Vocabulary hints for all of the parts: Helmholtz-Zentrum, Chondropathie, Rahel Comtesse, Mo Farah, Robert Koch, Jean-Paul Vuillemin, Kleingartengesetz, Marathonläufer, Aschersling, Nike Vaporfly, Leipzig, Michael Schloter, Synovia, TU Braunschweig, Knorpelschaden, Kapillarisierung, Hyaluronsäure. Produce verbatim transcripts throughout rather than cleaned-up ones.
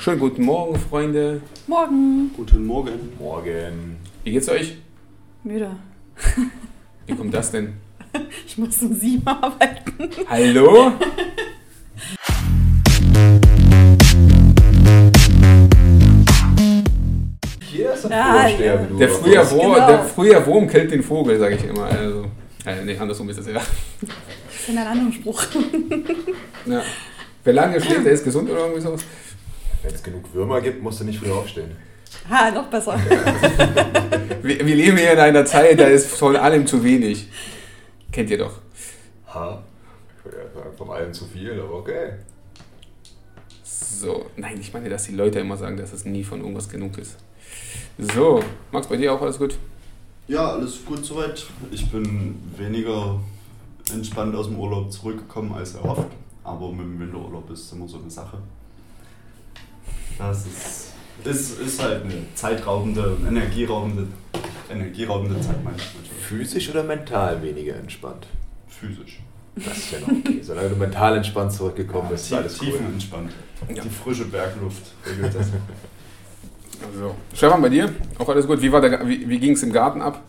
Schönen guten Morgen, Freunde. Morgen. Guten Morgen. Morgen. Wie geht's euch? Müde. Wie kommt das denn? Ich muss um sieben arbeiten. Hallo? Hier ist ah, ja. Der Frühjahrwurm, genau. Der Frühjahrwurm killt den Vogel, sage ich immer. Also, also nee, andersrum ist das ja. Das ist ein anderer Spruch. Ja. Wer lange schläft, der ist gesund oder irgendwie sowas. Wenn es genug Würmer gibt, musst du nicht früh aufstehen. Ha, noch besser. wir, wir leben hier in einer Zeit, da ist von allem zu wenig. Kennt ihr doch. Ha, ich würde ja sagen, von allem zu viel, aber okay. So, nein, ich meine, dass die Leute immer sagen, dass es nie von irgendwas genug ist. So, Max, bei dir auch alles gut? Ja, alles gut soweit. Ich bin weniger entspannt aus dem Urlaub zurückgekommen als erhofft. Aber mit dem Winterurlaub ist immer so eine Sache. Das ist, ist, ist halt eine zeitraubende, energieraubende, energieraubende Zeit manchmal. Physisch oder mental weniger entspannt? Physisch. Das ist ja noch okay. Solange du mental entspannt zurückgekommen ja, bist, ist alles tiefen cool. Entspannt. Ja. Die frische Bergluft regelt das. Also, Stefan, bei dir? Auch alles gut? Wie, war der, wie, wie ging es im Garten ab?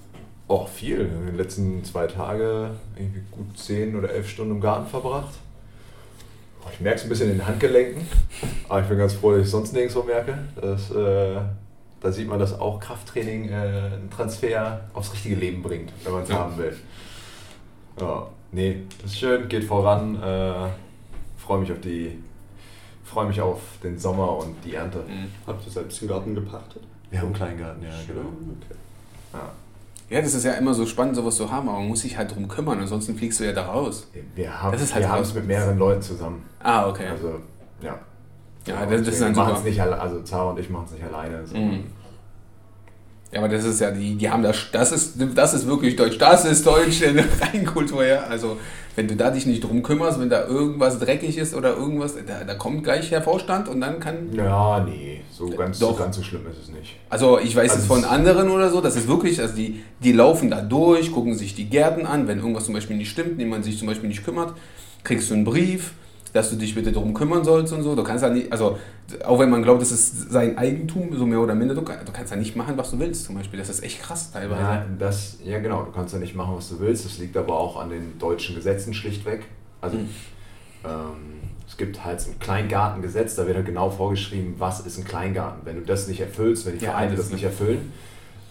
Oh, viel. In den letzten zwei Tagen irgendwie gut zehn oder elf Stunden im Garten verbracht. Ich merke es ein bisschen in den Handgelenken, aber ich bin ganz froh, dass ich sonst nirgends so merke. Dass, äh, da sieht man, dass auch Krafttraining äh, einen Transfer aufs richtige Leben bringt, wenn man es ja. haben will. Ja, nee, ist schön, geht voran. Äh, freue mich auf die, freue mich auf den Sommer und die Ernte. Mhm. Habt ihr selbst einen Garten gepachtet? Ja, einen Kleingarten, ja, schön. Genau. Okay. Ja. Ja, das ist ja immer so spannend, sowas zu haben, aber man muss sich halt drum kümmern, ansonsten fliegst du ja da raus. Wir haben es halt mit mehreren Leuten zusammen. Ah, okay. Also, ja. Ja, das, das ist dann super. Nicht alle, also Zara und ich machen es nicht alleine. So. Mhm. Ja, aber das ist ja, die, die haben das, das ist, das ist wirklich deutsch, das ist deutsch in der Reinkultur, ja. Also, wenn du da dich nicht drum kümmerst, wenn da irgendwas dreckig ist oder irgendwas, da, da kommt gleich der Vorstand und dann kann... Ja, nee, so ganz, so ganz so schlimm ist es nicht. Also, ich weiß also es von anderen oder so, das ist wirklich, also die, die laufen da durch, gucken sich die Gärten an, wenn irgendwas zum Beispiel nicht stimmt, wenn man sich zum Beispiel nicht kümmert, kriegst du einen Brief, dass du dich bitte drum kümmern sollst und so. Du kannst ja nicht, also auch wenn man glaubt, das ist sein Eigentum, so mehr oder minder, du, du kannst ja nicht machen, was du willst zum Beispiel. Das ist echt krass teilweise. Ja, das, ja genau, du kannst ja nicht machen, was du willst. Das liegt aber auch an den deutschen Gesetzen schlichtweg. Also mhm. ähm, es gibt halt so ein Kleingartengesetz, da wird halt genau vorgeschrieben, was ist ein Kleingarten. Wenn du das nicht erfüllst, wenn die ja, Vereine das nicht erfüllen,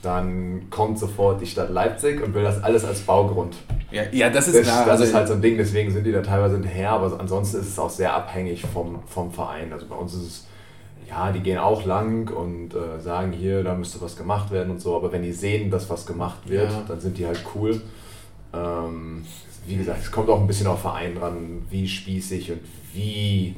dann kommt sofort die Stadt Leipzig und will das alles als Baugrund. Ja, ja das ist das, klar. Das ist halt so ein Ding, deswegen sind die da teilweise hinterher, aber ansonsten ist es auch sehr abhängig vom, vom Verein. Also bei uns ist es, ja, die gehen auch lang und äh, sagen hier, da müsste was gemacht werden und so, aber wenn die sehen, dass was gemacht wird, ja. dann sind die halt cool. Ähm, wie gesagt, es kommt auch ein bisschen auf Verein dran, wie spießig und wie...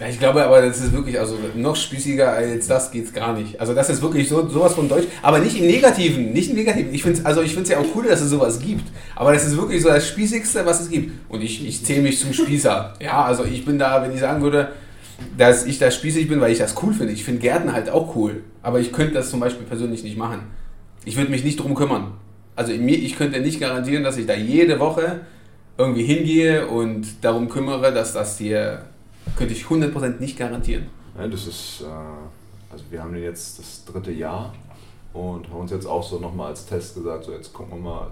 Ja, ich glaube aber, das ist wirklich, also noch spießiger als das geht's gar nicht. Also das ist wirklich so, sowas von deutsch, aber nicht im Negativen, nicht im Negativen. Ich finde es also ja auch cool, dass es sowas gibt, aber das ist wirklich so das Spießigste, was es gibt. Und ich, ich zähle mich zum Spießer. Ja, also ich bin da, wenn ich sagen würde, dass ich da spießig bin, weil ich das cool finde. Ich finde Gärten halt auch cool, aber ich könnte das zum Beispiel persönlich nicht machen. Ich würde mich nicht drum kümmern. Also ich könnte nicht garantieren, dass ich da jede Woche irgendwie hingehe und darum kümmere, dass das hier... Könnte ich hundert Prozent nicht garantieren. Ja, das ist, äh, also wir haben jetzt das dritte Jahr und haben uns jetzt auch so nochmal als Test gesagt, so jetzt gucken wir mal,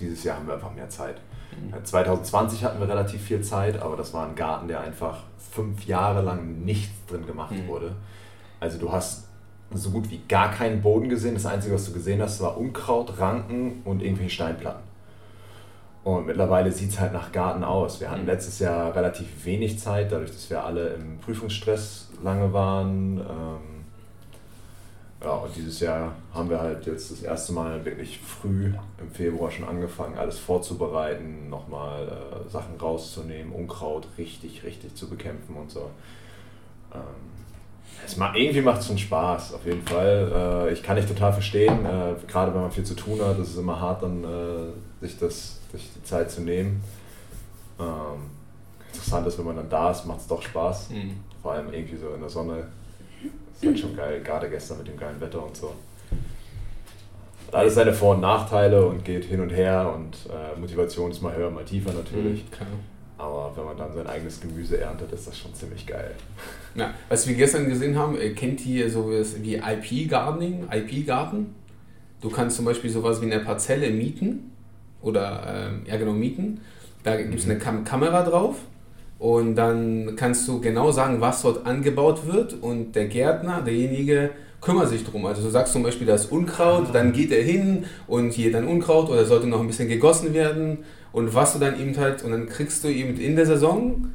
dieses Jahr haben wir einfach mehr Zeit. Mhm. zwanzig zwanzig hatten wir relativ viel Zeit, aber das war ein Garten, der einfach fünf Jahre lang nichts drin gemacht mhm. wurde. Also du hast so gut wie gar keinen Boden gesehen, das Einzige, was du gesehen hast, war Unkraut, Ranken und irgendwelche Steinplatten. Und mittlerweile sieht es halt nach Garten aus. Wir hatten letztes Jahr relativ wenig Zeit, dadurch, dass wir alle im Prüfungsstress lange waren. Ähm ja, und dieses Jahr haben wir halt jetzt das erste Mal wirklich früh im Februar schon angefangen, alles vorzubereiten, nochmal äh, Sachen rauszunehmen, Unkraut richtig, richtig zu bekämpfen und so. Ähm Es macht, irgendwie macht es schon Spaß, auf jeden Fall. Äh, ich kann dich total verstehen, äh, gerade wenn man viel zu tun hat, ist es immer hart, dann äh, sich, das, sich die Zeit zu nehmen. Ähm, interessant ist, wenn man dann da ist, macht es doch Spaß. Mhm. Vor allem irgendwie so in der Sonne. Das ist halt schon geil, gerade gestern mit dem geilen Wetter und so. Hat alles seine Vor- und Nachteile und geht hin und her und äh, Motivation ist mal höher, mal tiefer natürlich. Mhm, klar. Aber wenn man dann sein eigenes Gemüse erntet, ist das schon ziemlich geil. Ja, was wir gestern gesehen haben, kennt ihr sowas wie I P Gardening, I P Garten? Du kannst zum Beispiel sowas wie eine Parzelle mieten oder, äh, ja genau, mieten. Da gibt es eine Kam- Kamera drauf und dann kannst du genau sagen, was dort angebaut wird und der Gärtner, derjenige, kümmert sich drum. Also du sagst zum Beispiel, da ist Unkraut, dann geht er hin und hier dann Unkraut oder sollte noch ein bisschen gegossen werden und was du dann eben halt, und dann kriegst du eben in der Saison,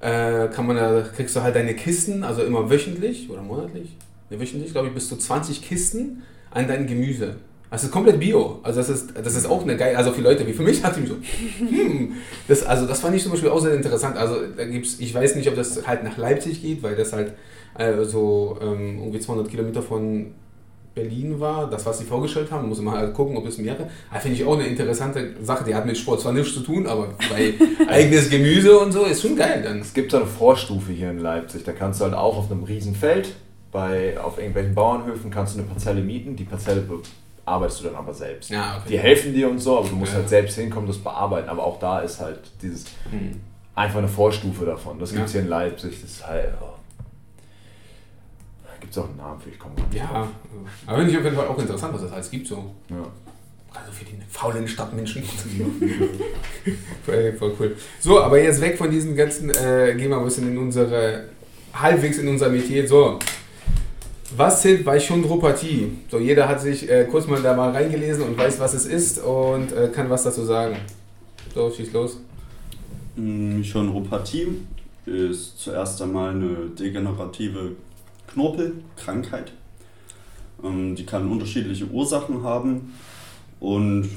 äh, kann man da, kriegst du halt deine Kisten, also immer wöchentlich oder monatlich, ne, wöchentlich, glaube ich, bis zu zwanzig Kisten an dein Gemüse. Also komplett Bio. Also das ist, das ist auch eine geile, also für Leute wie für mich hat die so, hm, das, also das fand ich zum Beispiel auch sehr interessant. Also da gibt's, ich weiß nicht, ob das halt nach Leipzig geht, weil das halt äh, so ähm, irgendwie zweihundert Kilometer von Berlin war. Das, was sie vorgestellt haben, muss man halt gucken, ob es mehrere. Also finde ich auch eine interessante Sache. Die hat mit Sport zwar nichts zu tun, aber bei eigenes Gemüse und so ist schon geil dann. Es gibt so eine Vorstufe hier in Leipzig. Da kannst du halt auch auf einem riesen Feld, bei, auf irgendwelchen Bauernhöfen kannst du eine Parzelle mieten, die Parzelle be- arbeitest du dann aber selbst. Ja, okay. Die helfen dir und so, aber du musst ja halt selbst hinkommen, das bearbeiten. Aber auch da ist halt dieses hm. einfach eine Vorstufe davon. Das gibt es ja. hier in Leipzig. Das ist halt, oh. Da gibt es auch einen Namen für, ich komme nicht drauf. Ja, aber finde ich auf jeden Fall auch interessant, was das heißt. Es gibt so. Ja. Also für die faulen Stadtmenschen. voll, voll cool. So, aber jetzt weg von diesen ganzen, äh, gehen wir ein bisschen in unsere, halbwegs in unser Metier. So. Was zählt bei Chondropathie? So, jeder hat sich äh, kurz mal da mal reingelesen und weiß, was es ist und äh, kann was dazu sagen. So, schieß los. Chondropathie ist zuerst einmal eine degenerative Knorpelkrankheit. Ähm, die kann unterschiedliche Ursachen haben und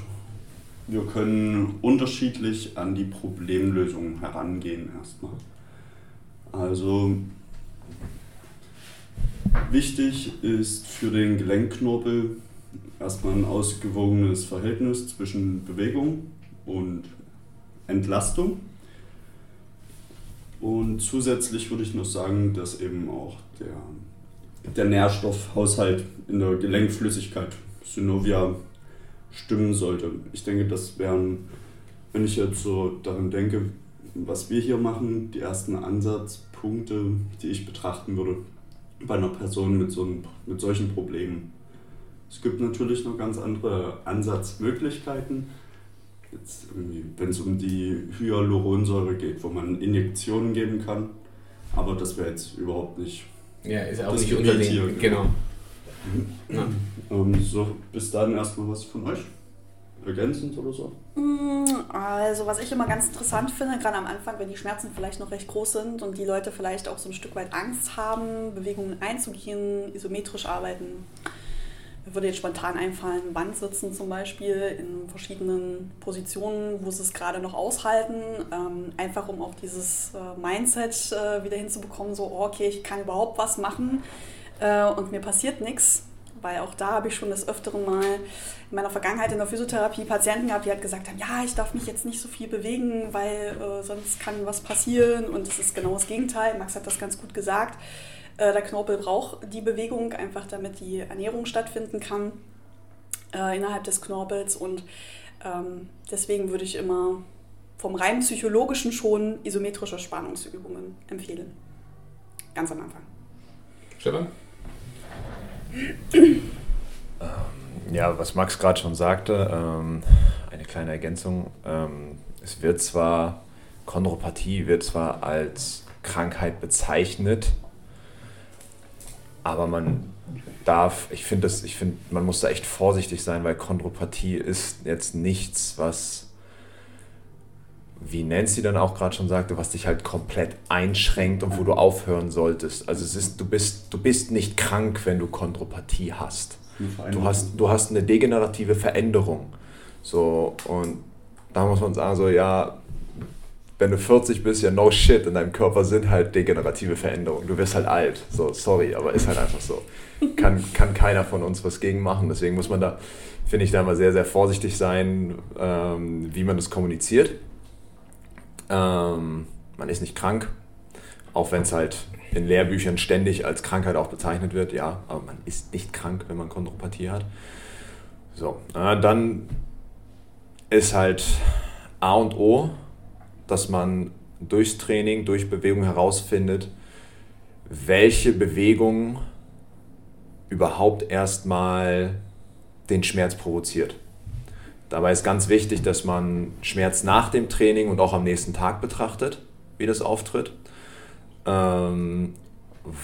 wir können unterschiedlich an die Problemlösung herangehen erstmal. Also wichtig ist für den Gelenkknorpel erstmal ein ausgewogenes Verhältnis zwischen Bewegung und Entlastung. Und zusätzlich würde ich noch sagen, dass eben auch der, der Nährstoffhaushalt in der Gelenkflüssigkeit, Synovia, stimmen sollte. Ich denke, das wären, wenn ich jetzt so daran denke, was wir hier machen, die ersten Ansatzpunkte, die ich betrachten würde bei einer Person mit, so einem, mit solchen Problemen. Es gibt natürlich noch ganz andere Ansatzmöglichkeiten. Jetzt irgendwie, wenn es um die Hyaluronsäure geht, wo man Injektionen geben kann, aber das wäre jetzt überhaupt nicht. Ja, ist ja auch nicht unser Ding. Genau. Ja. Ähm, so, bis dann erstmal was von euch. Ergänzend oder so? Also was ich immer ganz interessant finde, gerade am Anfang, wenn die Schmerzen vielleicht noch recht groß sind und die Leute vielleicht auch so ein Stück weit Angst haben, Bewegungen einzugehen, isometrisch arbeiten. Mir würde jetzt spontan einfallen, im Band sitzen zum Beispiel, in verschiedenen Positionen, wo sie es gerade noch aushalten, einfach um auch dieses Mindset wieder hinzubekommen, so okay, ich kann überhaupt was machen und mir passiert nichts. Weil auch da habe ich schon des Öfteren mal in meiner Vergangenheit in der Physiotherapie Patienten gehabt, die halt gesagt haben, ja, ich darf mich jetzt nicht so viel bewegen, weil äh, sonst kann was passieren und das ist genau das Gegenteil. Max hat das ganz gut gesagt. Äh, der Knorpel braucht die Bewegung, einfach damit die Ernährung stattfinden kann äh, innerhalb des Knorpels und ähm, deswegen würde ich immer vom rein psychologischen schon isometrische Spannungsübungen empfehlen. Ganz am Anfang. Stefan? Ja, was Max gerade schon sagte, ähm, eine kleine Ergänzung. Ähm, es wird zwar, Chondropathie wird zwar als Krankheit bezeichnet, aber man darf, ich finde, ich finde, man muss da echt vorsichtig sein, weil Chondropathie ist jetzt nichts, was, wie Nancy dann auch gerade schon sagte, was dich halt komplett einschränkt und wo du aufhören solltest. Also es ist, du bist, du bist nicht krank, wenn du Chondropathie hast. Du hast, du hast eine degenerative Veränderung. So, und da muss man sagen, so ja, wenn du vierzig bist, ja no shit, in deinem Körper sind halt degenerative Veränderungen. Du wirst halt alt. So, sorry, aber ist halt einfach so. Kann, kann keiner von uns was gegen machen. Deswegen muss man da, finde ich, da mal sehr, sehr vorsichtig sein, ähm, wie man das kommuniziert. Ähm, man ist nicht krank, auch wenn es halt in Lehrbüchern ständig als Krankheit auch bezeichnet wird, ja, aber man ist nicht krank, wenn man Chondropathie hat. So, äh, dann ist halt A und O, dass man durchs Training, durch Bewegung herausfindet, welche Bewegung überhaupt erstmal den Schmerz provoziert. Dabei ist ganz wichtig, dass man Schmerz nach dem Training und auch am nächsten Tag betrachtet, wie das auftritt, ähm,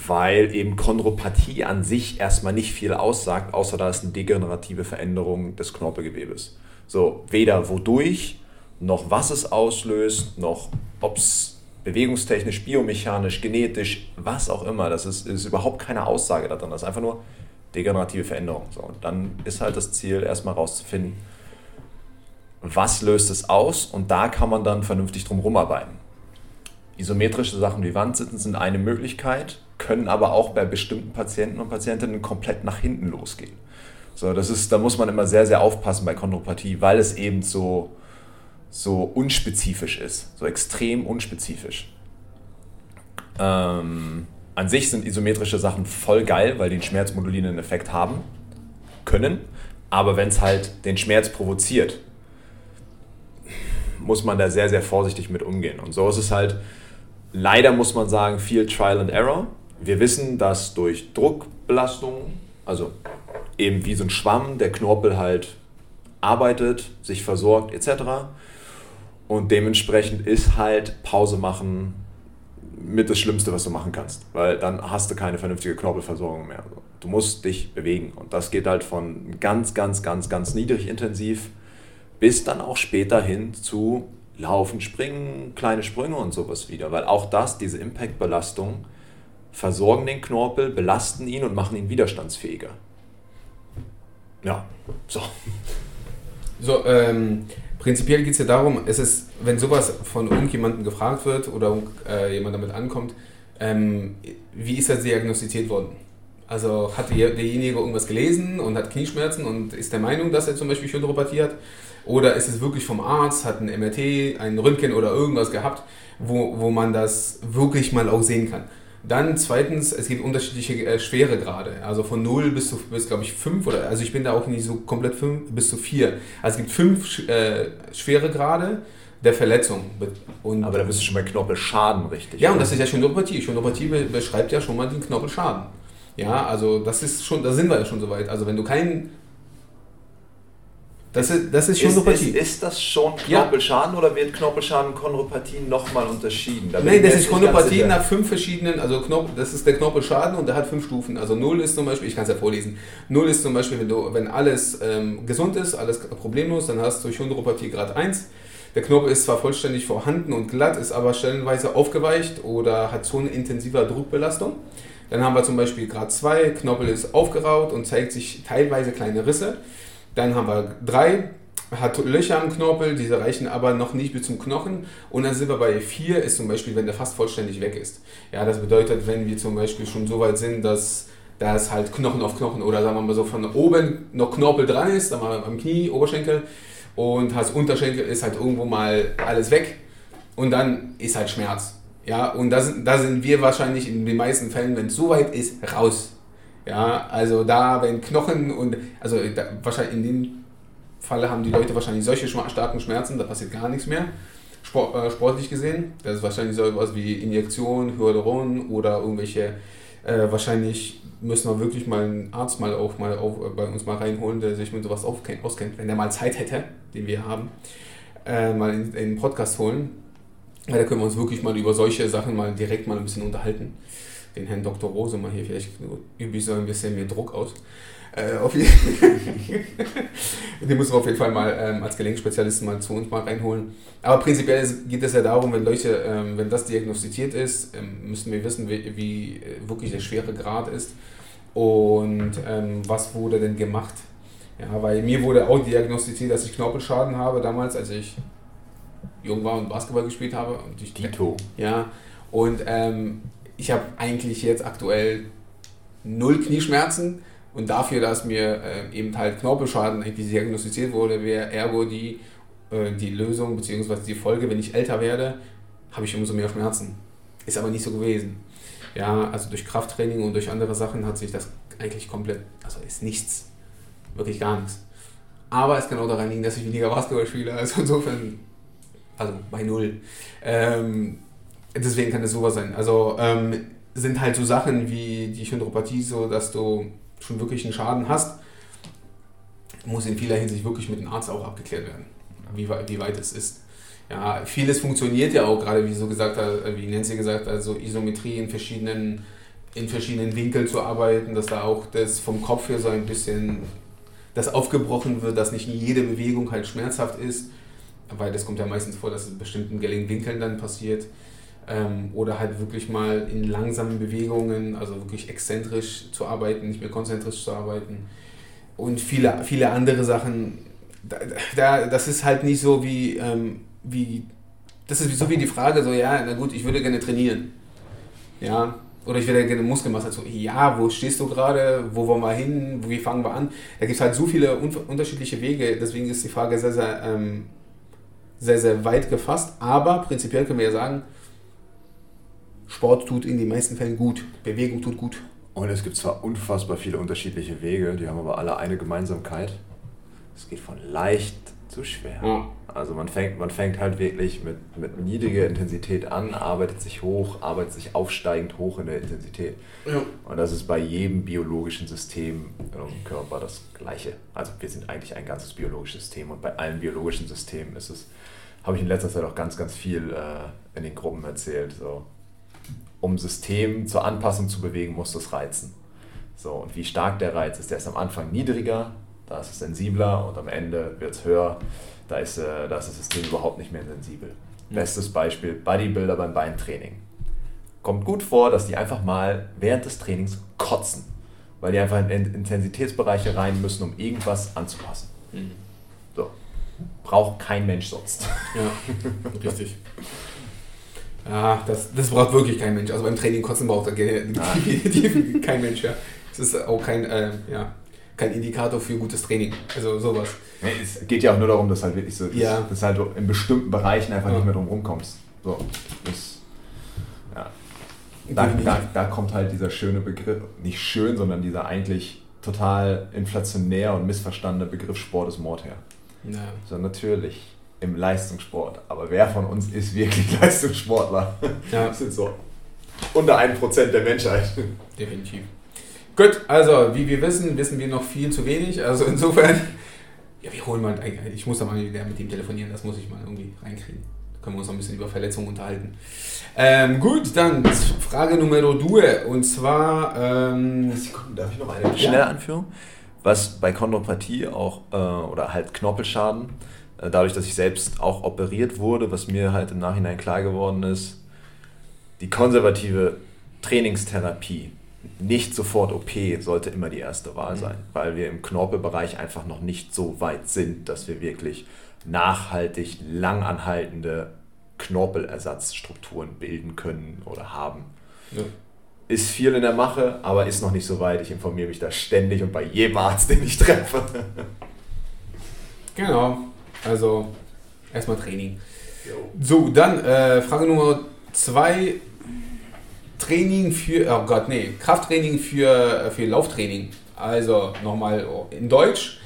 weil eben Chondropathie an sich erstmal nicht viel aussagt, außer da ist eine degenerative Veränderung des Knorpelgewebes. So, weder wodurch, noch was es auslöst, noch ob es bewegungstechnisch, biomechanisch, genetisch, was auch immer, das ist, ist überhaupt keine Aussage da drin, das ist einfach nur degenerative Veränderung. So, und dann ist halt das Ziel, erstmal rauszufinden, was löst es aus, und da kann man dann vernünftig drum rumarbeiten. Isometrische Sachen wie Wandsitzen sind eine Möglichkeit, können aber auch bei bestimmten Patienten und Patientinnen komplett nach hinten losgehen. So, das ist, da muss man immer sehr, sehr aufpassen bei Chondropathie, weil es eben so, so unspezifisch ist, so extrem unspezifisch. Ähm, an sich sind isometrische Sachen voll geil, weil die einen schmerzmodulierenden Effekt haben können, aber wenn es halt den Schmerz provoziert, muss man da sehr, sehr vorsichtig mit umgehen. Und so ist es halt, leider muss man sagen, viel Trial and Error. Wir wissen, dass durch Druckbelastung, also eben wie so ein Schwamm, der Knorpel halt arbeitet, sich versorgt et cetera. Und dementsprechend ist halt Pause machen mit das Schlimmste, was du machen kannst, weil dann hast du keine vernünftige Knorpelversorgung mehr. Du musst dich bewegen, und das geht halt von ganz, ganz, ganz, ganz niedrig intensiv bis dann auch später hin zu Laufen, Springen, kleine Sprünge und sowas wieder. Weil auch das, diese Impact-Belastung, versorgen den Knorpel, belasten ihn und machen ihn widerstandsfähiger. Ja, so. So, ähm, prinzipiell geht es ja darum, es ist, wenn sowas von irgendjemandem gefragt wird oder äh, jemand damit ankommt, ähm, wie ist das diagnostiziert worden? Also hat derjenige irgendwas gelesen und hat Knieschmerzen und ist der Meinung, dass er zum Beispiel Chondropathie hat? Oder ist es wirklich vom Arzt, hat ein M R T, ein Röntgen oder irgendwas gehabt, wo, wo man das wirklich mal auch sehen kann? Dann zweitens, es gibt unterschiedliche äh, Schweregrade, also von null bis, zu, bis glaube ich, fünf, oder, also ich bin da auch nicht so komplett fünf, bis zu vier. Also es gibt fünf äh, Schweregrade der Verletzung. Und aber da bist du schon bei Knorpelschaden, richtig? Ja, oder? Und das ist ja Chondropathie. Chondropathie be- beschreibt ja schon mal den Knorpelschaden. Ja, also das ist schon, da sind wir ja schon so weit. Also wenn du keinen... Das ist, das ist Chondropathie. Ist, ist, ist das schon Knorpelschaden, ja, oder wird Knorpelschaden und Chondropathie nochmal unterschieden? Da Nein, das ist Chondropathie nach fünf verschiedenen, also Knorpel, das ist der Knorpelschaden und der hat fünf Stufen. Also null ist zum Beispiel, ich kann es ja vorlesen, null ist zum Beispiel, wenn, du, wenn alles ähm, gesund ist, alles problemlos, dann hast du Chondropathie Grad eins. Der Knorpel ist zwar vollständig vorhanden und glatt, ist aber stellenweise aufgeweicht oder hat so eine intensive Druckbelastung. Dann haben wir zum Beispiel Grad zwei, Knorpel ist aufgeraut und zeigt sich teilweise kleine Risse. Dann haben wir drei, hat Löcher am Knorpel, diese reichen aber noch nicht bis zum Knochen. Und dann sind wir bei vier, ist zum Beispiel, wenn der fast vollständig weg ist. Ja, das bedeutet, wenn wir zum Beispiel schon so weit sind, dass da ist halt Knochen auf Knochen, oder sagen wir mal so von oben noch Knorpel dran ist, dann mal am Knie, Oberschenkel, und hast Unterschenkel, ist halt irgendwo mal alles weg und dann ist halt Schmerz. Ja, und da sind, da sind wir wahrscheinlich in den meisten Fällen, wenn es soweit ist, raus. Ja, also da, wenn Knochen und, also da, wahrscheinlich in dem Falle haben die Leute wahrscheinlich solche starken Schmerzen, da passiert gar nichts mehr, Sport, äh, sportlich gesehen. Das ist wahrscheinlich so etwas wie Injektion, Hyaluron oder irgendwelche, äh, wahrscheinlich müssen wir wirklich mal einen Arzt mal auch mal auf, äh, bei uns mal reinholen, der sich mit sowas aufkennt, auskennt, wenn der mal Zeit hätte, den wir haben, äh, mal in, in den Podcast holen. Ja, da können wir uns wirklich mal über solche Sachen mal direkt mal ein bisschen unterhalten. Den Herrn Doktor Rose mal hier, vielleicht übe ich so ein bisschen mehr Druck aus. Äh, auf jeden Den müssen wir auf jeden Fall mal ähm, als Gelenkspezialisten mal zu uns mal reinholen. Aber prinzipiell geht es ja darum, wenn Leute, ähm, wenn das diagnostiziert ist, ähm, müssen wir wissen, wie, wie wirklich der schwere Grad ist und ähm, was wurde denn gemacht. Ja, weil mir wurde auch diagnostiziert, dass ich Knorpelschaden habe damals, als ich jung war und Basketball gespielt habe. Und ich, Dito. Ja, und ähm, ich habe eigentlich jetzt aktuell null Knieschmerzen, und dafür, dass mir äh, eben halt Knorpelschaden eigentlich diagnostiziert wurde, wäre ergo die, äh, die Lösung bzw. die Folge, wenn ich älter werde, habe ich umso mehr Schmerzen. Ist aber nicht so gewesen. Ja, also durch Krafttraining und durch andere Sachen hat sich das eigentlich komplett, also ist nichts, wirklich gar nichts. Aber es kann auch daran liegen, dass ich weniger Basketball spiele, also insofern, also bei null. Ähm, Deswegen kann das sowas sein. Also ähm, sind halt so Sachen wie die Chondropathie so, dass du schon wirklich einen Schaden hast, muss in vieler Hinsicht wirklich mit dem Arzt auch abgeklärt werden, wie, we- wie weit es ist. Ja, vieles funktioniert ja auch gerade, wie so gesagt hat, wie Nancy gesagt hat, also Isometrie in verschiedenen, in verschiedenen Winkeln zu arbeiten, dass da auch das vom Kopf her so ein bisschen das aufgebrochen wird, dass nicht jede Bewegung halt schmerzhaft ist, weil das kommt ja meistens vor, dass es in bestimmten geringen Winkeln dann passiert. Oder halt wirklich mal in langsamen Bewegungen, also wirklich exzentrisch zu arbeiten, nicht mehr konzentrisch zu arbeiten und viele, viele andere Sachen. Da, da, das ist halt nicht so wie, ähm, wie, das ist so wie die Frage, so ja, na gut, ich würde gerne trainieren, ja, oder ich würde gerne Muskelmasse, so ja, wo stehst du gerade, wo wollen wir hin, wie fangen wir an? Da gibt es halt so viele un- unterschiedliche Wege, deswegen ist die Frage sehr, sehr, ähm, sehr, sehr weit gefasst, aber prinzipiell können wir ja sagen, Sport tut in den meisten Fällen gut, Bewegung tut gut. Und es gibt zwar unfassbar viele unterschiedliche Wege, die haben aber alle eine Gemeinsamkeit. Es geht von leicht zu schwer. Ja. Also man fängt, man fängt halt wirklich mit, mit niedriger Intensität an, arbeitet sich hoch, arbeitet sich aufsteigend hoch in der Intensität. Ja. Und das ist bei jedem biologischen System im Körper das Gleiche. Also wir sind eigentlich ein ganzes biologisches System und bei allen biologischen Systemen ist es, habe ich in letzter Zeit auch ganz, ganz viel äh, in den Gruppen erzählt, so. Um System zur Anpassung zu bewegen, muss das reizen. So, und wie stark der Reiz ist, der ist am Anfang niedriger, da ist es sensibler und am Ende wird es höher, da ist, äh, da ist das System überhaupt nicht mehr sensibel. Mhm. Bestes Beispiel, Bodybuilder beim Beintraining. Kommt gut vor, dass die einfach mal während des Trainings kotzen, weil die einfach in Intensitätsbereiche rein müssen, um irgendwas anzupassen. Mhm. So, braucht kein Mensch sonst. Ja, richtig. Ah, das, das braucht wirklich kein Mensch. Also beim Training kotzen braucht er definitiv kein Mensch. Ja. Das ist auch kein, äh, ja, kein Indikator für gutes Training. Also sowas. Ja, es geht ja auch nur darum, dass halt wirklich so, dass, ja. dass halt in bestimmten Bereichen einfach ja. nicht mehr drum rumkommst. So, das, ja. da, da, da kommt halt dieser schöne Begriff, nicht schön, sondern dieser eigentlich total inflationär und missverstandene Begriff Sport ist Mord her. Ja. So natürlich. Im Leistungssport. Aber wer von uns ist wirklich Leistungssportler? Ja. Das sind so unter ein Prozent der Menschheit. Definitiv. Gut, also wie wir wissen, wissen wir noch viel zu wenig. Also insofern, ja, wir holen mal, ich muss da mal wieder mit ihm telefonieren, das muss ich mal irgendwie reinkriegen. Da können wir uns noch ein bisschen über Verletzungen unterhalten. Ähm, gut, dann Frage Numero due. Und zwar, ähm, Sekunden, darf ich noch eine schnelle Anführung? Was bei Chondropathie auch, äh, oder halt Knorpelschaden, dadurch, dass ich selbst auch operiert wurde, was mir halt im Nachhinein klar geworden ist, die konservative Trainingstherapie, nicht sofort O P, sollte immer die erste Wahl sein, weil wir im Knorpelbereich einfach noch nicht so weit sind, dass wir wirklich nachhaltig, langanhaltende Knorpelersatzstrukturen bilden können oder haben. Ja. Ist viel in der Mache, aber ist noch nicht so weit. Ich informiere mich da ständig und bei jedem Arzt, den ich treffe. Genau. Also erstmal Training. So, dann äh, Frage Nummer zwei. Training für, oh Gott, nee, Krafttraining für, für Lauftraining. Also nochmal in Deutsch.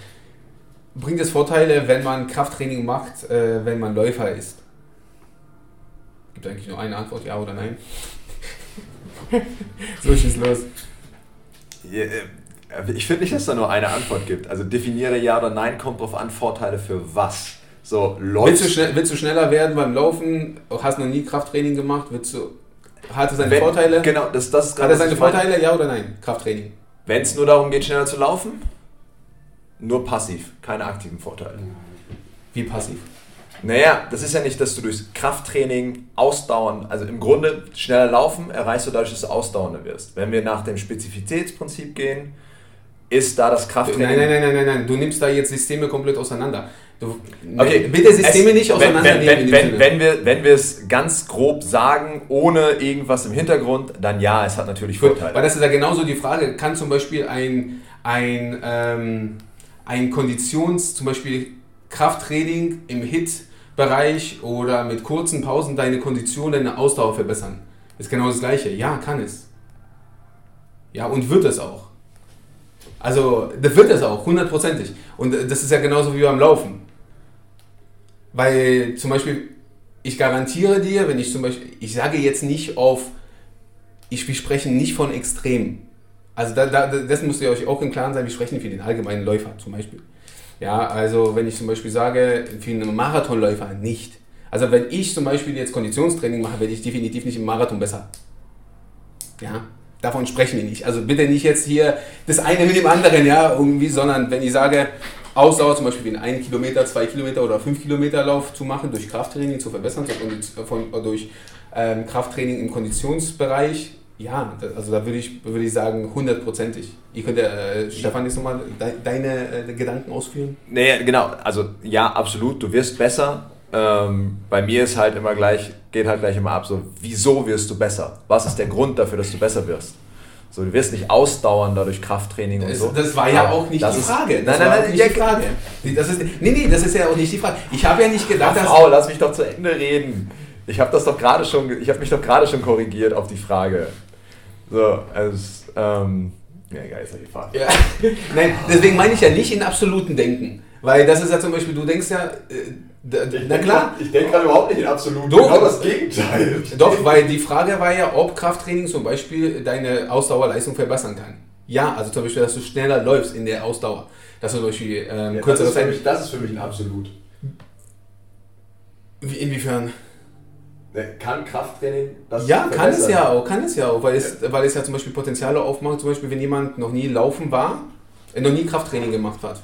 Bringt es Vorteile, wenn man Krafttraining macht, äh, wenn man Läufer ist? Gibt eigentlich nur eine Antwort, ja oder nein? So, schieß los. Yeah. Ich finde nicht, dass da nur eine Antwort gibt. Also definiere ja oder nein, kommt drauf an, Vorteile für was. So, willst, du schnell, willst du schneller werden beim Laufen? Hast noch nie Krafttraining gemacht? Willst du, hat es seine Wenn, Vorteile? Genau, das, das ist gerade. Hat es seine Vorteile, meine, ja oder nein? Krafttraining. Wenn es nur darum geht, schneller zu laufen, nur passiv, keine aktiven Vorteile. Wie passiv? Naja, das ist ja nicht, dass du durchs Krafttraining ausdauern, also im Grunde schneller laufen erreichst du dadurch, dass du ausdauernder wirst. Wenn wir nach dem Spezifizitätsprinzip gehen, ist da das Krafttraining... Nein, nein, nein, nein, nein, nein. Du nimmst da jetzt Systeme komplett auseinander. Du, okay, bitte Systeme es, nicht auseinandernehmen. Wenn, wenn, wenn, wenn, wir, wenn wir es ganz grob sagen, ohne irgendwas im Hintergrund, dann ja, es hat natürlich Gut, Vorteile. Weil das ist ja genauso die Frage, kann zum Beispiel ein, ein, ähm, ein Konditions-, zum Beispiel Krafttraining im H I I T-Bereich oder mit kurzen Pausen deine Kondition, deine Ausdauer verbessern? Das ist genau das Gleiche. Ja, kann es. Ja, und wird es auch. Also, das wird das auch, hundertprozentig. Und das ist ja genauso wie beim Laufen. Weil zum Beispiel, ich garantiere dir, wenn ich zum Beispiel, ich sage jetzt nicht auf, ich, wir sprechen nicht von Extremen. Also da, da, das müsst ihr euch auch im Klaren sein, wir sprechen für den allgemeinen Läufer zum Beispiel. Ja, also wenn ich zum Beispiel sage, für einen Marathonläufer nicht. Also wenn ich zum Beispiel jetzt Konditionstraining mache, werde ich definitiv nicht im Marathon besser. Ja, davon sprechen wir nicht. Also bitte nicht jetzt hier das eine mit dem anderen, ja, irgendwie, sondern wenn ich sage, Ausdauer zum Beispiel in einen Kilometer, zwei Kilometer oder fünf Kilometer Lauf zu machen, durch Krafttraining zu verbessern, durch ähm, Krafttraining im Konditionsbereich, ja, also da würde ich, würde ich sagen, hundertprozentig. Ihr könnt ja, äh, Stefan, jetzt nochmal de- deine äh, Gedanken ausführen. Nee, genau, also ja, absolut, du wirst besser. Ähm, bei mir ist halt immer gleich, geht halt gleich immer ab, so, wieso wirst du besser? Was ist der Grund dafür, dass du besser wirst? So, du wirst nicht ausdauern dadurch Krafttraining und das, so. Das war ja auch nicht das die Frage. Ist, das nein, nein, nein, nicht die Frage. Das ist, nee, nee, das ist ja auch nicht die Frage. Ich habe ja nicht gedacht, dass... Frau, lass mich doch zu Ende reden. Ich habe das doch gerade schon, ich habe mich doch gerade schon korrigiert auf die Frage. So, also, ähm, ja, egal, jetzt habe ich die Frage. Ja. Nein, deswegen meine ich ja nicht in absoluten Denken. Weil das ist ja zum Beispiel, du denkst ja, äh, d- d- na klar. Ich denke gerade überhaupt nicht in absoluten, doch, genau das Gegenteil. Doch, weil die Frage war ja, ob Krafttraining zum Beispiel deine Ausdauerleistung verbessern kann. Ja, also zum Beispiel, dass du schneller läufst in der Ausdauer. Dass du zum Beispiel ähm, ja, kürzere Zeit... Das, das ist für mich ein Absolut. Wie, inwiefern? Kann Krafttraining das ja, verbessern? Ja, kann es ja auch, kann es ja auch, weil es, weil es ja zum Beispiel Potenziale aufmacht, zum Beispiel, wenn jemand noch nie laufen war, äh, noch nie Krafttraining gemacht hat.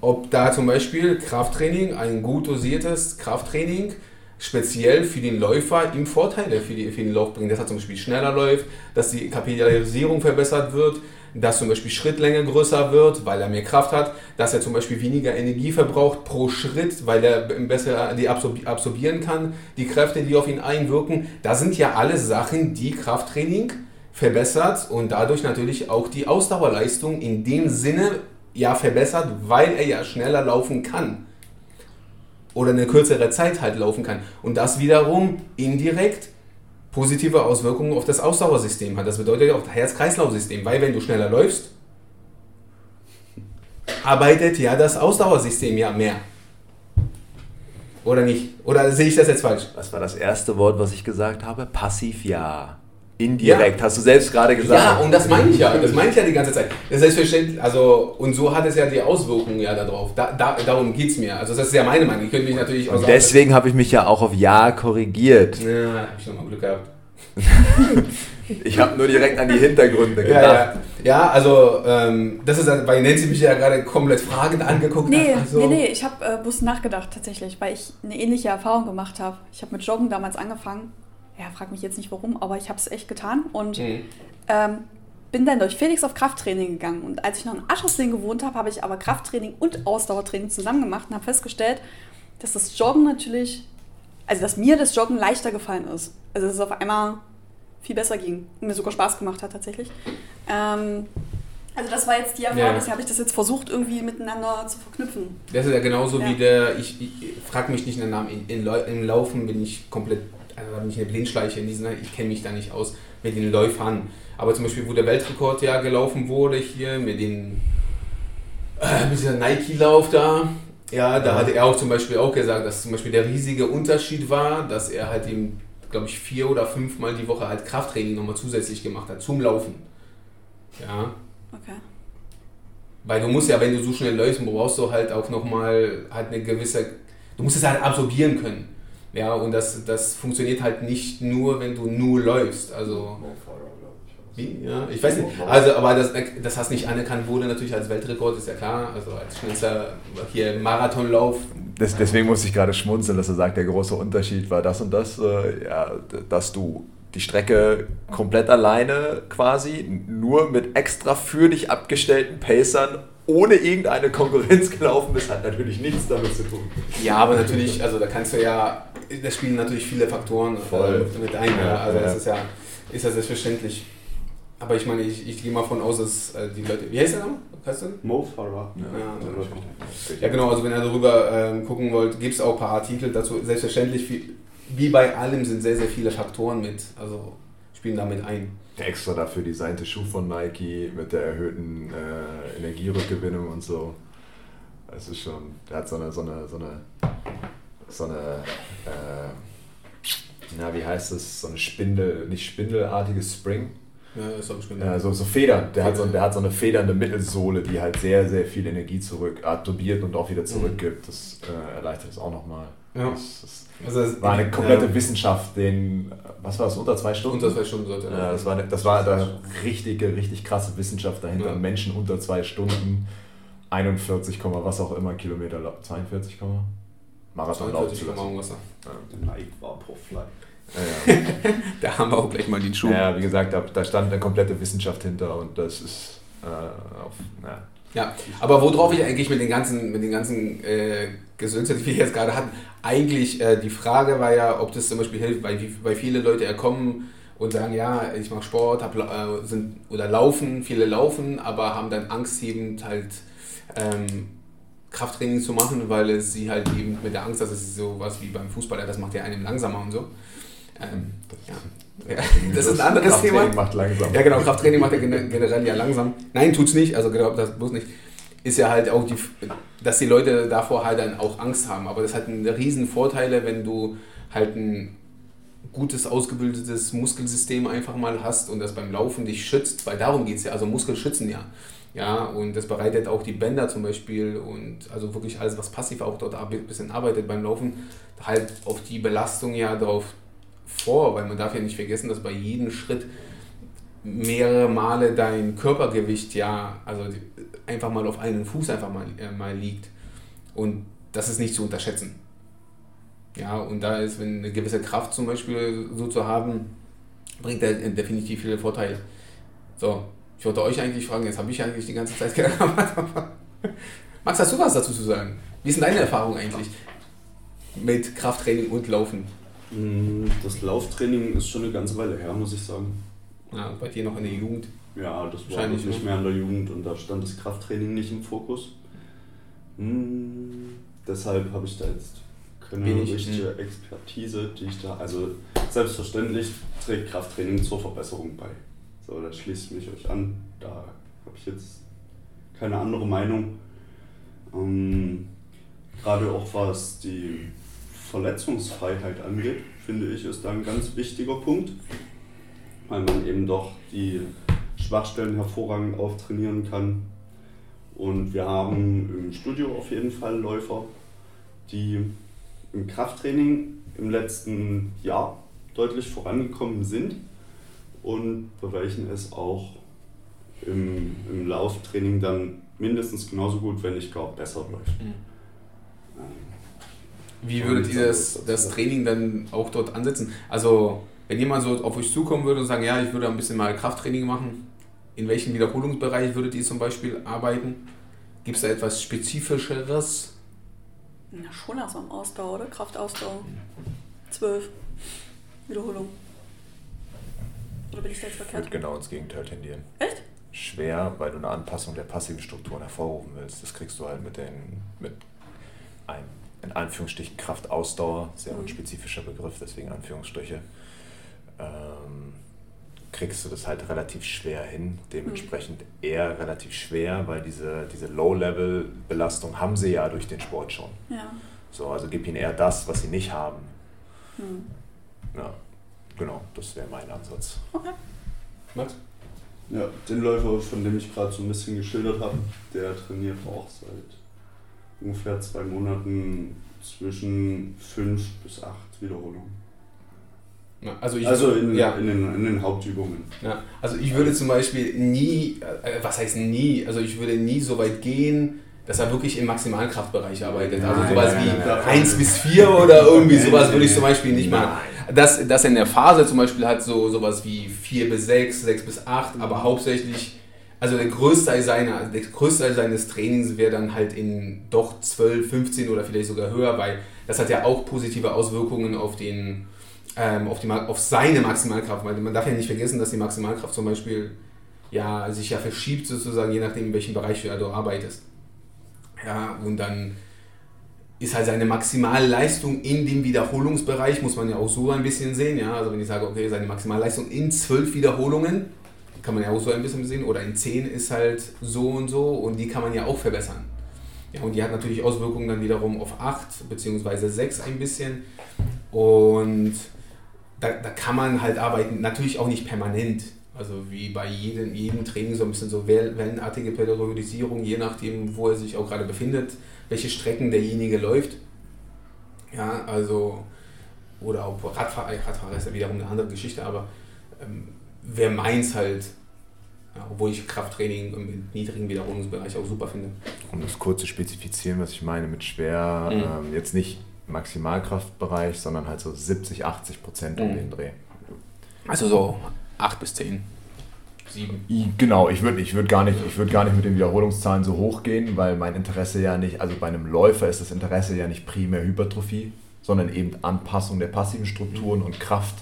Ob da zum Beispiel Krafttraining, ein gut dosiertes Krafttraining, speziell für den Läufer ihm Vorteile für, die, für den Lauf bringt. Dass er zum Beispiel schneller läuft, dass die Kapillarisierung verbessert wird, dass zum Beispiel Schrittlänge größer wird, weil er mehr Kraft hat, dass er zum Beispiel weniger Energie verbraucht pro Schritt, weil er besser die absorbieren kann, die Kräfte, die auf ihn einwirken. Das sind ja alles Sachen, die Krafttraining verbessert und dadurch natürlich auch die Ausdauerleistung in dem Sinne ja verbessert, weil er ja schneller laufen kann oder eine kürzere Zeit halt laufen kann und das wiederum indirekt positive Auswirkungen auf das Ausdauersystem hat. Das bedeutet auch das Herz-Kreislauf-System, weil wenn du schneller läufst, arbeitet ja das Ausdauersystem ja mehr. Oder nicht? Oder sehe ich das jetzt falsch? Was war das erste Wort, was ich gesagt habe? Passiv ja. Indirekt, ja. Hast du selbst gerade gesagt. Ja, und das meine ich ja, das meine ich ja die ganze Zeit. Das ist selbstverständlich, also, und so hat es ja die Auswirkungen ja darauf. Da, da, darum geht es mir. Also, das ist ja meine Meinung. Ich könnte mich natürlich auch sagen, deswegen habe ich mich ja auch auf Ja korrigiert. Ja, habe ich nochmal Glück gehabt. Ich habe nur direkt an die Hintergründe gedacht. Ja, ja. Ja, also, ähm, das ist, weil Nancy mich ja gerade komplett fragend angeguckt nee, hat. Also. Nee, nee, ich habe äh, bloß nachgedacht tatsächlich, weil ich eine ähnliche Erfahrung gemacht habe. Ich habe mit Joggen damals angefangen. Ja, frag mich jetzt nicht warum, aber ich habe es echt getan und mhm. ähm, bin dann durch Felix auf Krafttraining gegangen. Und als ich noch in Aschersling gewohnt habe, habe ich aber Krafttraining und Ausdauertraining zusammen gemacht und habe festgestellt, dass das Joggen natürlich, also dass mir das Joggen leichter gefallen ist. Also dass es auf einmal viel besser ging und mir sogar Spaß gemacht hat tatsächlich. Ähm, also das war jetzt die Erfahrung, ja. Deswegen habe ich das jetzt versucht irgendwie miteinander zu verknüpfen. Das ist ja genauso ja. wie der, ich, ich frag mich nicht nach Namen, in, in, im Laufen bin ich komplett, also da bin ich eine Blindschleiche in diesem, ich kenne mich da nicht aus mit den Läufern. Aber zum Beispiel, wo der Weltrekord ja gelaufen wurde hier, mit dem äh, mit dieser Nike-Lauf da, ja, da ja. hatte er auch zum Beispiel auch gesagt, dass zum Beispiel der riesige Unterschied war, dass er halt eben, glaube ich, vier oder fünfmal die Woche halt Krafttraining nochmal zusätzlich gemacht hat, zum Laufen. Ja. Okay. Weil du musst ja, wenn du so schnell läufst, brauchst du halt auch nochmal halt eine gewisse, du musst es halt absorbieren können. Ja, und das, das funktioniert halt nicht nur, wenn du nur läufst. Also, wie? Ja, ich weiß nicht. Also, aber das, das hast nicht anerkannt wurde natürlich als Weltrekord, ist ja klar. Also als schnellster hier Marathonlauf. Das, deswegen musste ich gerade schmunzeln, dass er sagt, der große Unterschied war das und das, äh, ja, dass du die Strecke komplett alleine quasi, nur mit extra für dich abgestellten Pacern ohne irgendeine Konkurrenz gelaufen bist, hat natürlich nichts damit zu tun. Ja, aber natürlich, also da kannst du ja, da spielen natürlich viele Faktoren voll mit ein. Ja, also ja. das ist ja, ist ja selbstverständlich. Aber ich meine, ich, ich gehe mal von aus, dass die Leute, wie heißt der Name? Weißt du? Mo Farah. Ja, ja, ja, genau, also wenn ihr darüber ähm, gucken wollt, gibt es auch ein paar Artikel dazu. Selbstverständlich, viel, wie bei allem sind sehr, sehr viele Faktoren mit, also spielen damit ein. Der extra dafür designte Schuh von Nike mit der erhöhten äh, Energierückgewinnung und so. Das ist schon, der hat so eine, so eine, so eine so eine, äh, na wie heißt es, so eine Spindel, nicht spindelartige Spring. Ja, das habe ich genau. äh, so, so Federn. Der hat so, der hat so eine federnde Mittelsohle, die halt sehr, sehr viel Energie zurück absorbiert und auch wieder zurückgibt. Das äh, erleichtert es auch nochmal. Ja. Das, das also das war eine komplette ja. Wissenschaft, den, was war das, unter zwei Stunden? Unter zwei Stunden sollte er. Ja, das war eine, das war eine richtige, richtig krasse Wissenschaft dahinter. Ja. Menschen unter zwei Stunden, einundvierzig, was auch immer, Kilometer, zweiundvierzig, Marathon laufen zu lassen. Der Nike Vaporfly. Ja, ja. Da haben wir auch gleich mal den Schuh. Ja, wie gesagt, da, da stand eine komplette Wissenschaft hinter und das ist äh, auf, na. Ja, aber worauf ich eigentlich mit den ganzen, mit den ganzen äh, Gesundheits, die wir jetzt gerade hatten, eigentlich äh, die Frage war ja, ob das zum Beispiel hilft, weil, weil viele Leute ja kommen und sagen, ja, ich mache Sport, hab, äh, sind, oder laufen, viele laufen, aber haben dann Angst eben halt ähm, Krafttraining zu machen, weil es sie halt eben mit der Angst, dass es sowas wie beim Fußballer, das macht ja einem langsamer und so. Ähm, das, ja. Ja, das ist ein anderes Krafttraining Thema. Krafttraining macht langsam. Ja genau, Krafttraining macht ja generell ja langsam. Nein, tut's nicht, also genau, das bloß nicht. Ist ja halt auch, die, dass die Leute davor halt dann auch Angst haben. Aber das hat einen riesen Vorteile, wenn du halt ein gutes, ausgebildetes Muskelsystem einfach mal hast und das beim Laufen dich schützt, weil darum geht es ja, also Muskeln schützen ja. Ja, und das bereitet auch die Bänder zum Beispiel und also wirklich alles, was passiv auch dort ein bisschen arbeitet beim Laufen, halt auf die Belastung ja drauf vor, weil man darf ja nicht vergessen, dass bei jedem Schritt mehrere Male dein Körpergewicht ja, also einfach mal auf einem Fuß einfach mal, äh, mal liegt und das ist nicht zu unterschätzen. Ja, und da ist, wenn eine gewisse Kraft zum Beispiel so zu haben, bringt da definitiv viele Vorteile. So, ich wollte euch eigentlich fragen, jetzt habe ich eigentlich die ganze Zeit gearbeitet, aber Max, hast du was dazu zu sagen? Wie ist denn deine Erfahrung eigentlich mit Krafttraining und Laufen? Das Lauftraining ist schon eine ganze Weile her, muss ich sagen. Ja, bei dir noch in der Jugend? Ja, das war nicht noch. mehr in der Jugend und da stand das Krafttraining nicht im Fokus. Hm, deshalb habe ich da jetzt keine richtige hm. Expertise, die ich da... Also selbstverständlich trägt Krafttraining zur Verbesserung bei. So, da schließt mich euch an. Da habe ich jetzt keine andere Meinung. Ähm, gerade auch was die Verletzungsfreiheit angeht, finde ich, ist da ein ganz wichtiger Punkt, weil man eben doch die Schwachstellen hervorragend auftrainieren kann. Und wir haben im Studio auf jeden Fall Läufer, die im Krafttraining im letzten Jahr deutlich vorangekommen sind und bei welchen es auch im, im Lauftraining dann mindestens genauso gut, wenn nicht gar besser läuft. Mhm. Wie würdet ihr das, das Training dann auch dort ansetzen? Also, wenn jemand so auf euch zukommen würde und sagen, ja, ich würde ein bisschen mal Krafttraining machen, in welchem Wiederholungsbereich würdet ihr zum Beispiel arbeiten? Gibt es da etwas Spezifischeres? Na, schon also am Ausdauer, oder? Kraftausdauer. Zwölf. Wiederholung. Oder bin ich da jetzt verkehrt? Ich würde genau ins Gegenteil tendieren. Echt? Schwer, weil du eine Anpassung der passiven Strukturen hervorrufen willst. Das kriegst du halt mit den, mit einem, in Anführungsstrichen, Kraftausdauer, sehr mhm. unspezifischer Begriff, deswegen Anführungsstriche, ähm, kriegst du das halt relativ schwer hin, dementsprechend mhm. eher relativ schwer, weil diese, diese Low-Level-Belastung haben sie ja durch den Sport schon. Ja. So, also gib ihnen eher das, was sie nicht haben. Mhm. Ja, genau, das wäre mein Ansatz. Okay. Max? Ja, den Läufer, von dem ich gerade so ein bisschen geschildert habe, der trainiert auch seit ungefähr zwei Monaten zwischen fünf bis acht Wiederholungen. Also, ich, also in, ja. in, den, in den Hauptübungen. Ja. Also ich würde zum Beispiel nie, äh, was heißt nie, also ich würde nie so weit gehen, dass er wirklich im maximalen Kraftbereich arbeitet. Nein, also sowas nein, wie nein, eins nein. bis vier oder irgendwie sowas würde ich zum Beispiel nicht machen. Dass, dass er in der Phase zum Beispiel hat so sowas wie vier bis sechs, sechs bis acht, aber hauptsächlich... Also der Größteil, seiner, der Größteil seines Trainings wäre dann halt in doch zwölf, fünfzehn oder vielleicht sogar höher, weil das hat ja auch positive Auswirkungen auf, den, ähm, auf, die, auf seine Maximalkraft. Weil man darf ja nicht vergessen, dass die Maximalkraft zum Beispiel ja, sich ja verschiebt sozusagen, je nachdem in welchem Bereich du, ja, du arbeitest. Ja, und dann ist halt seine Maximalleistung in dem Wiederholungsbereich, muss man ja auch so ein bisschen sehen. Ja? Also wenn ich sage, okay, seine Maximalleistung in zwölf Wiederholungen, kann man ja auch so ein bisschen sehen, oder in zehn ist halt so und so und die kann man ja auch verbessern. Ja, und die hat natürlich Auswirkungen dann wiederum auf acht bzw. sechs ein bisschen. Und da, da kann man halt arbeiten, natürlich auch nicht permanent. Also wie bei jedem, jedem Training so ein bisschen so wellenartige Periodisierung, je nachdem, wo er sich auch gerade befindet, welche Strecken derjenige läuft. Ja, also, oder auch Radfahrer, Radfahrer ist ja wiederum eine andere Geschichte, aber ähm, wer meint's halt, ja, obwohl ich Krafttraining im niedrigen Wiederholungsbereich auch super finde. Um das kurz zu spezifizieren, was ich meine mit schwer, mhm. ähm, jetzt nicht Maximalkraftbereich, sondern halt so siebzig, achtzig Prozent um mhm. den Dreh. Also so acht bis zehn. sieben. Genau, ich würde ich würd gar, würd gar nicht mit den Wiederholungszahlen so hoch gehen, weil mein Interesse ja nicht, also bei einem Läufer ist das Interesse ja nicht primär Hypertrophie, sondern eben Anpassung der passiven Strukturen und Kraft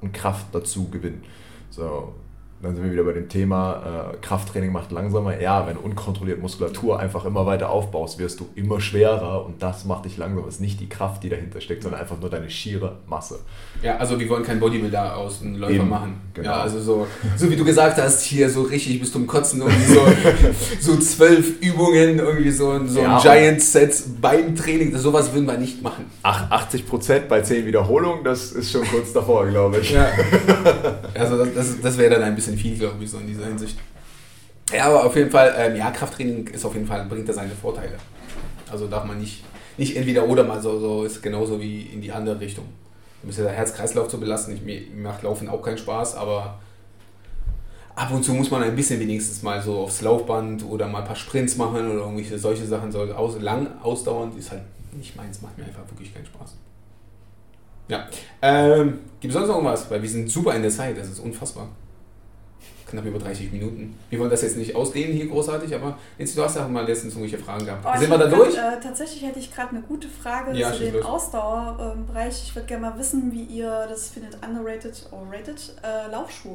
und Kraft dazu gewinnen. So, dann sind wir wieder bei dem Thema, äh, Krafttraining macht langsamer. Ja, wenn du unkontrolliert Muskulatur einfach immer weiter aufbaust, wirst du immer schwerer und das macht dich langsamer. Es ist nicht die Kraft, die dahinter steckt, sondern einfach nur deine schiere Masse. Ja, also wir wollen keinen Bodybuilder aus einem Läufer Eben, machen. Genau. Ja, also so, so wie du gesagt hast, hier so richtig bist du im Kotzen, irgendwie so, so zwölf Übungen, irgendwie so, so ja, ein Giant-Sets beim Training, sowas würden wir nicht machen. Ach, achtzig Prozent bei zehn Wiederholungen, das ist schon kurz davor, glaube ich. Ja. Also das, das, das wäre dann ein bisschen viel, glaube ich, so in dieser Hinsicht. Ja, aber auf jeden Fall, ähm, ja, Krafttraining ist auf jeden Fall, bringt da seine Vorteile. Also darf man nicht, nicht entweder oder mal so, so ist genauso wie in die andere Richtung. Ein bisschen Herz-Kreislauf zu belasten, ich, mir macht Laufen auch keinen Spaß, aber ab und zu muss man ein bisschen wenigstens mal so aufs Laufband oder mal ein paar Sprints machen oder irgendwelche solche Sachen, so aus, lang ausdauernd ist halt nicht meins, macht mir einfach wirklich keinen Spaß. Ja, ähm, gibt es sonst noch irgendwas? Weil wir sind super in der Zeit, das ist unfassbar. Knapp über dreißig Minuten. Wir wollen das jetzt nicht ausdehnen hier großartig, aber Nancy, du hast ja auch mal letztens irgendwelche Fragen gehabt. Oh, sind wir da grad durch? Äh, tatsächlich hätte ich gerade eine gute Frage ja, zu dem Ausdauerbereich. Ich würde gerne mal wissen, wie ihr das findet, underrated or rated äh, Laufschuhe.